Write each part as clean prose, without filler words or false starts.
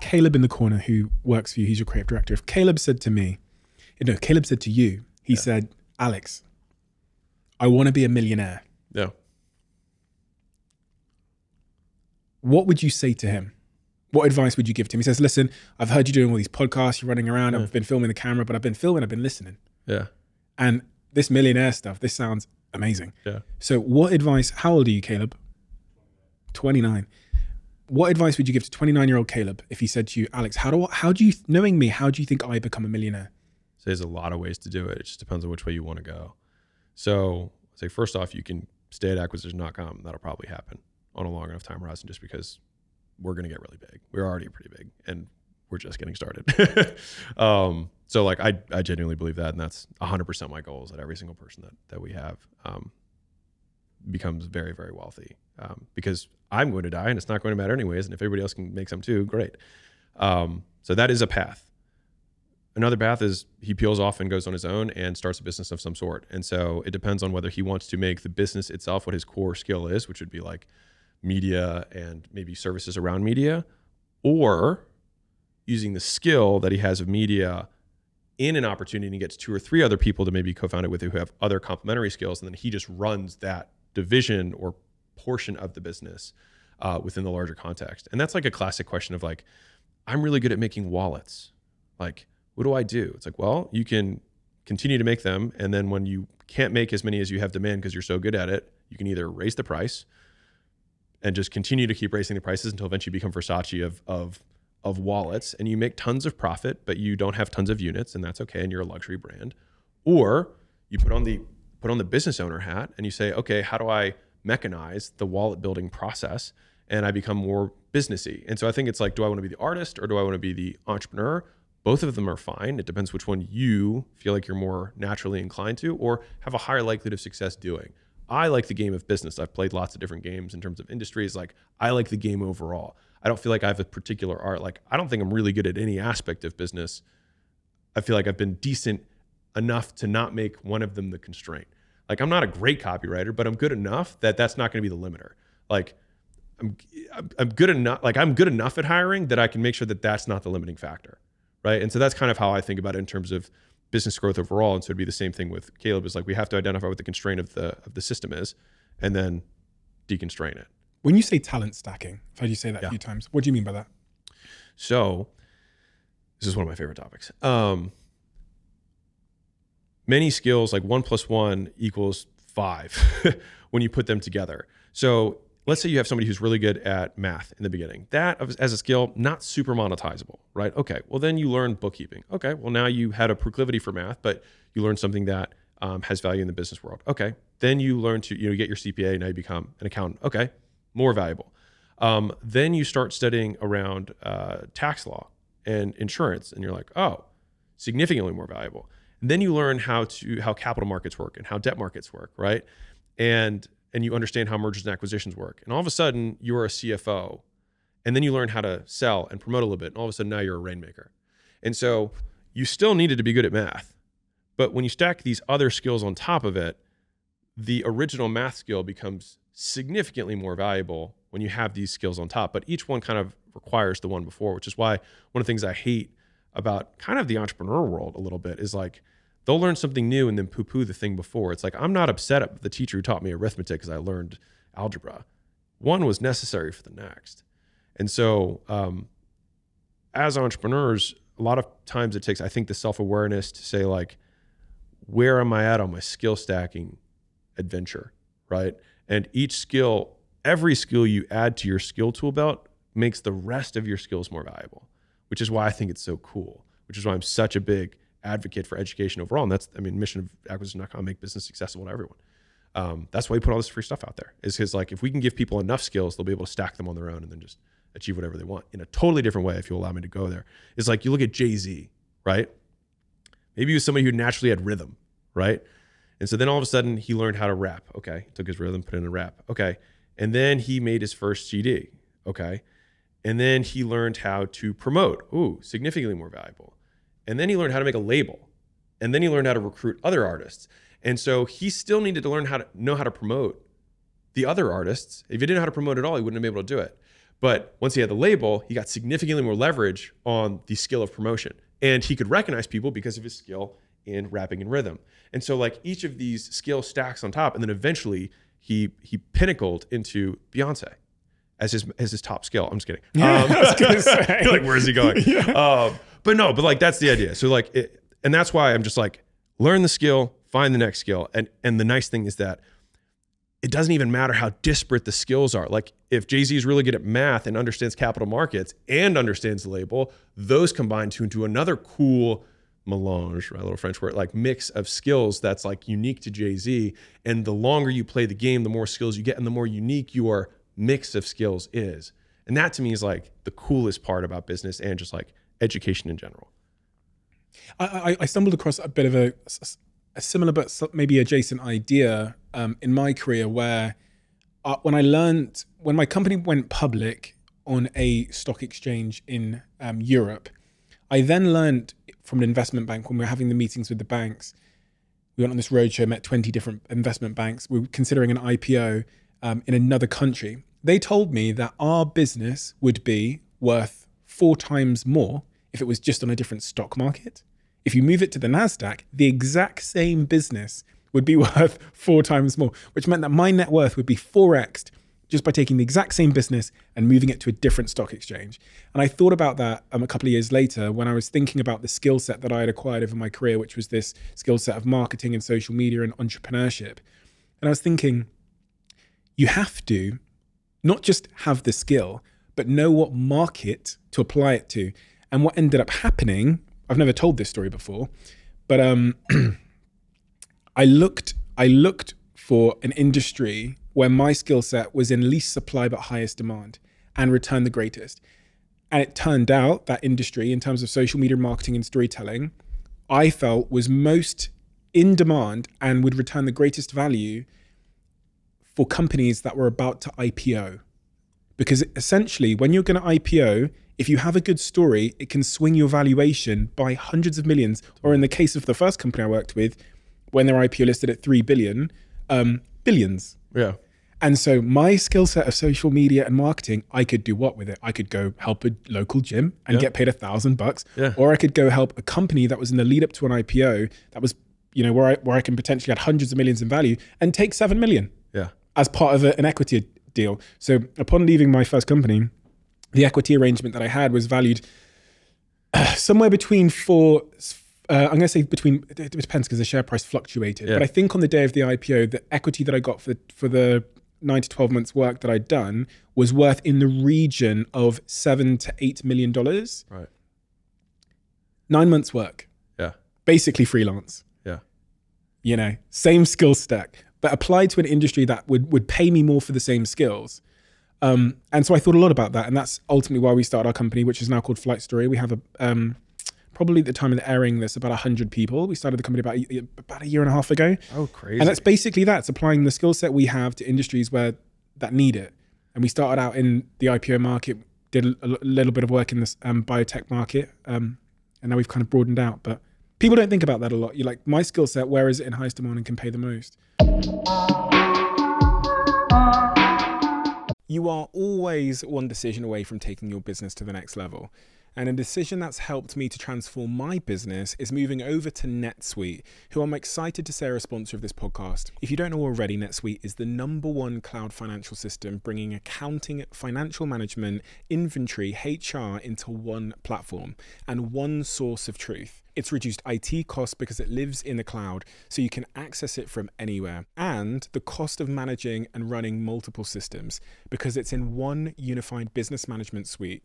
Caleb in the corner, who works for you, he's your creative director. If Caleb said to me, no, Caleb said to you, he said, Alex, I want to be a millionaire. Yeah. What would you say to him? What advice would you give to him? He says, listen, I've heard you doing all these podcasts, you're running around, I've been filming the camera, but I've been filming, I've been listening. Yeah. And this millionaire stuff, this sounds amazing. Yeah. So what advice, how old are you, Caleb? 29. What advice would you give to 29-year-old Caleb if he said to you, Alex, how do you think I become a millionaire? So there's a lot of ways to do it. It just depends on which way you want to go. So say first off, you can stay at acquisition.com. That'll probably happen on a long enough time horizon just because we're going to get really big. We're already pretty big and we're just getting started. So like I genuinely believe that, and that's 100% my goal is that every single person that we have becomes very, very wealthy because I'm going to die and it's not going to matter anyways. And if everybody else can make some too, great. So that is a path. Another path is he peels off and goes on his own and starts a business of some sort. And so it depends on whether he wants to make the business itself what his core skill is, which would be like media and maybe services around media, or using the skill that he has of media in an opportunity and gets 2 or 3 other people to maybe co-found it with who have other complementary skills. And then he just runs that division or portion of the business within the larger context. And that's like a classic question of like, I'm really good at making wallets. Like, what do I do? It's like, well, you can continue to make them. And then when you can't make as many as you have demand because you're so good at it, you can either raise the price and just continue to keep raising the prices until eventually you become Versace of wallets and you make tons of profit, but you don't have tons of units, and that's okay, and you're a luxury brand. Or you put on the business owner hat and you say, okay, how do I mechanize the wallet building process? And I become more businessy. And so I think it's like, do I want to be the artist or do I want to be the entrepreneur? Both of them are fine. It depends which one you feel like you're more naturally inclined to or have a higher likelihood of success doing. I like the game of business. I've played lots of different games in terms of industries. Like, I like the game overall. I don't feel like I have a particular art. Like, I don't think I'm really good at any aspect of business. I feel like I've been decent enough to not make one of them the constraint. Like, I'm not a great copywriter, but I'm good enough that that's not going to be the limiter. Like, I'm good enough. Like, I'm good enough at hiring that I can make sure that that's not the limiting factor. Right. And so that's kind of how I think about it in terms of business growth overall. And so it'd be the same thing with Caleb is like, we have to identify what the constraint of the system is and then deconstrain it. When you say talent stacking, I've heard you say that a few times. What do you mean by that? So this is one of my favorite topics. Many skills, like 1 + 1 = 5 when you put them together. So let's say you have somebody who's really good at math in the beginning. That as a skill, not super monetizable, right? Okay, well then you learn bookkeeping. Okay, well now you had a proclivity for math, but you learn something that has value in the business world. Okay, then you learn to get your CPA, now you become an accountant. Okay, more valuable. Then you start studying around tax law and insurance, and you're like, oh, significantly more valuable. And then you learn how capital markets work and how debt markets work, right? And you understand how mergers and acquisitions work. And all of a sudden you're a CFO, and then you learn how to sell and promote a little bit. And all of a sudden now you're a rainmaker. And so you still needed to be good at math, but when you stack these other skills on top of it, the original math skill becomes significantly more valuable when you have these skills on top, but each one kind of requires the one before, which is why one of the things I hate about kind of the entrepreneur world a little bit is like, they'll learn something new and then poo-poo the thing before. It's like, I'm not upset at the teacher who taught me arithmetic because I learned algebra. One was necessary for the next. And so as entrepreneurs, a lot of times it takes, I think, the self-awareness to say like, where am I at on my skill stacking adventure, right? And each skill, every skill you add to your skill tool belt makes the rest of your skills more valuable, which is why I think it's so cool, which is why I'm such a big advocate for education overall. And that's, I mean, mission of acquisition.com, make business accessible to everyone. That's why we put all this free stuff out there, is because like, if we can give people enough skills, they'll be able to stack them on their own and then just achieve whatever they want in a totally different way. If you allow me to go there, it's like, you look at Jay-Z, right? Maybe he was somebody who naturally had rhythm, right? And so then all of a sudden he learned how to rap. Okay. Took his rhythm, put in a rap. Okay. And then he made his first CD. Okay. And then he learned how to promote. Ooh, significantly more valuable. And then he learned how to make a label. And then he learned how to recruit other artists. And so he still needed to learn how to promote the other artists. If he didn't know how to promote at all, he wouldn't have been able to do it. But once he had the label, he got significantly more leverage on the skill of promotion. And he could recognize people because of his skill in rapping and rhythm. And so like each of these skill stacks on top, and then eventually he pinnacled into Beyonce as his top skill. I'm just kidding. I was gonna say. You're like, where's he going? Yeah. But no, but like, that's the idea. So like, and that's why I'm just like, learn the skill, find the next skill. And the nice thing is that it doesn't even matter how disparate the skills are. Like if Jay-Z is really good at math and understands capital markets and understands the label, those combine to into another cool melange, my little French word, like mix of skills that's like unique to Jay-Z. And the longer you play the game, the more skills you get and the more unique your mix of skills is. And that to me is like the coolest part about business and just like education in general. I stumbled across a bit of a similar but maybe adjacent idea in my career where when my company went public on a stock exchange in Europe, I then learned from an investment bank when we were having the meetings with the banks. We went on this roadshow, met 20 different investment banks. We were considering an IPO in another country. They told me that our business would be worth 4 times more if it was just on a different stock market. If you move it to the NASDAQ, the exact same business would be worth 4 times more, which meant that my net worth would be 4x'd just by taking the exact same business and moving it to a different stock exchange. And I thought about that a couple of years later when I was thinking about the skill set that I had acquired over my career, which was this skill set of marketing and social media and entrepreneurship. And I was thinking, you have to not just have the skill, but know what market to apply it to. And what ended up happening, I've never told this story before, but I looked for an industry where my skill set was in least supply but highest demand and return the greatest. And it turned out that industry, in terms of social media marketing and storytelling, I felt was most in demand and would return the greatest value for companies that were about to IPO. Because essentially, when you're going to IPO, if you have a good story, it can swing your valuation by hundreds of millions, or in the case of the first company I worked with, when their IPO listed at 3 billion, billions. Yeah. And so my skill set of social media and marketing, I could do what with it? I could go help a local gym and get paid $1,000 bucks, or I could go help a company that was in the lead up to an IPO that was, you know, where I can potentially add hundreds of millions in value and take 7 million as part of an equity deal. So upon leaving my first company, the equity arrangement that I had was valued somewhere between I'm going to say between, it depends because the share price fluctuated. Yeah. But I think on the day of the IPO, the equity that I got for the 9 to 12 months work that I'd done was worth in the region of $7 to $8 million. Right. 9 months work. Yeah. Basically freelance. Yeah. You know, same skill stack, but applied to an industry that would pay me more for the same skills. And so I thought a lot about that. And that's ultimately why we started our company, which is now called Flight Story. We have probably at the time of the airing this, about 100 people. We started the company about a year and a half ago. Oh, crazy. And that's basically that. It's applying the skill set we have to industries where that need it. And we started out in the IPO market, did a little bit of work in this biotech market. And now we've kind of broadened out, but people don't think about that a lot. You're like, my skill set, where is it in highest demand and can pay the most? You are always one decision away from taking your business to the next level. And a decision that's helped me to transform my business is moving over to NetSuite, who I'm excited to say are a sponsor of this podcast. If you don't know already, NetSuite is the #1 cloud financial system, bringing accounting, financial management, inventory, HR into one platform and one source of truth. It's reduced IT costs because it lives in the cloud, so you can access it from anywhere. And the cost of managing and running multiple systems because it's in one unified business management suite.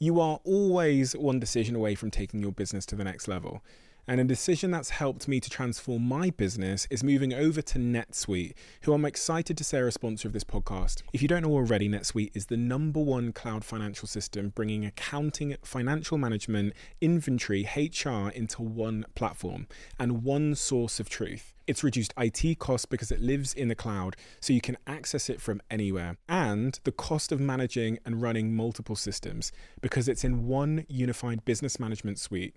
You are always one decision away from taking your business to the next level. And a decision that's helped me to transform my business is moving over to NetSuite, who I'm excited to say are a sponsor of this podcast. If you don't know already, NetSuite is the #1 cloud financial system, bringing accounting, financial management, inventory, HR into one platform and one source of truth. It's reduced IT costs because it lives in the cloud, so you can access it from anywhere. And the cost of managing and running multiple systems because it's in one unified business management suite.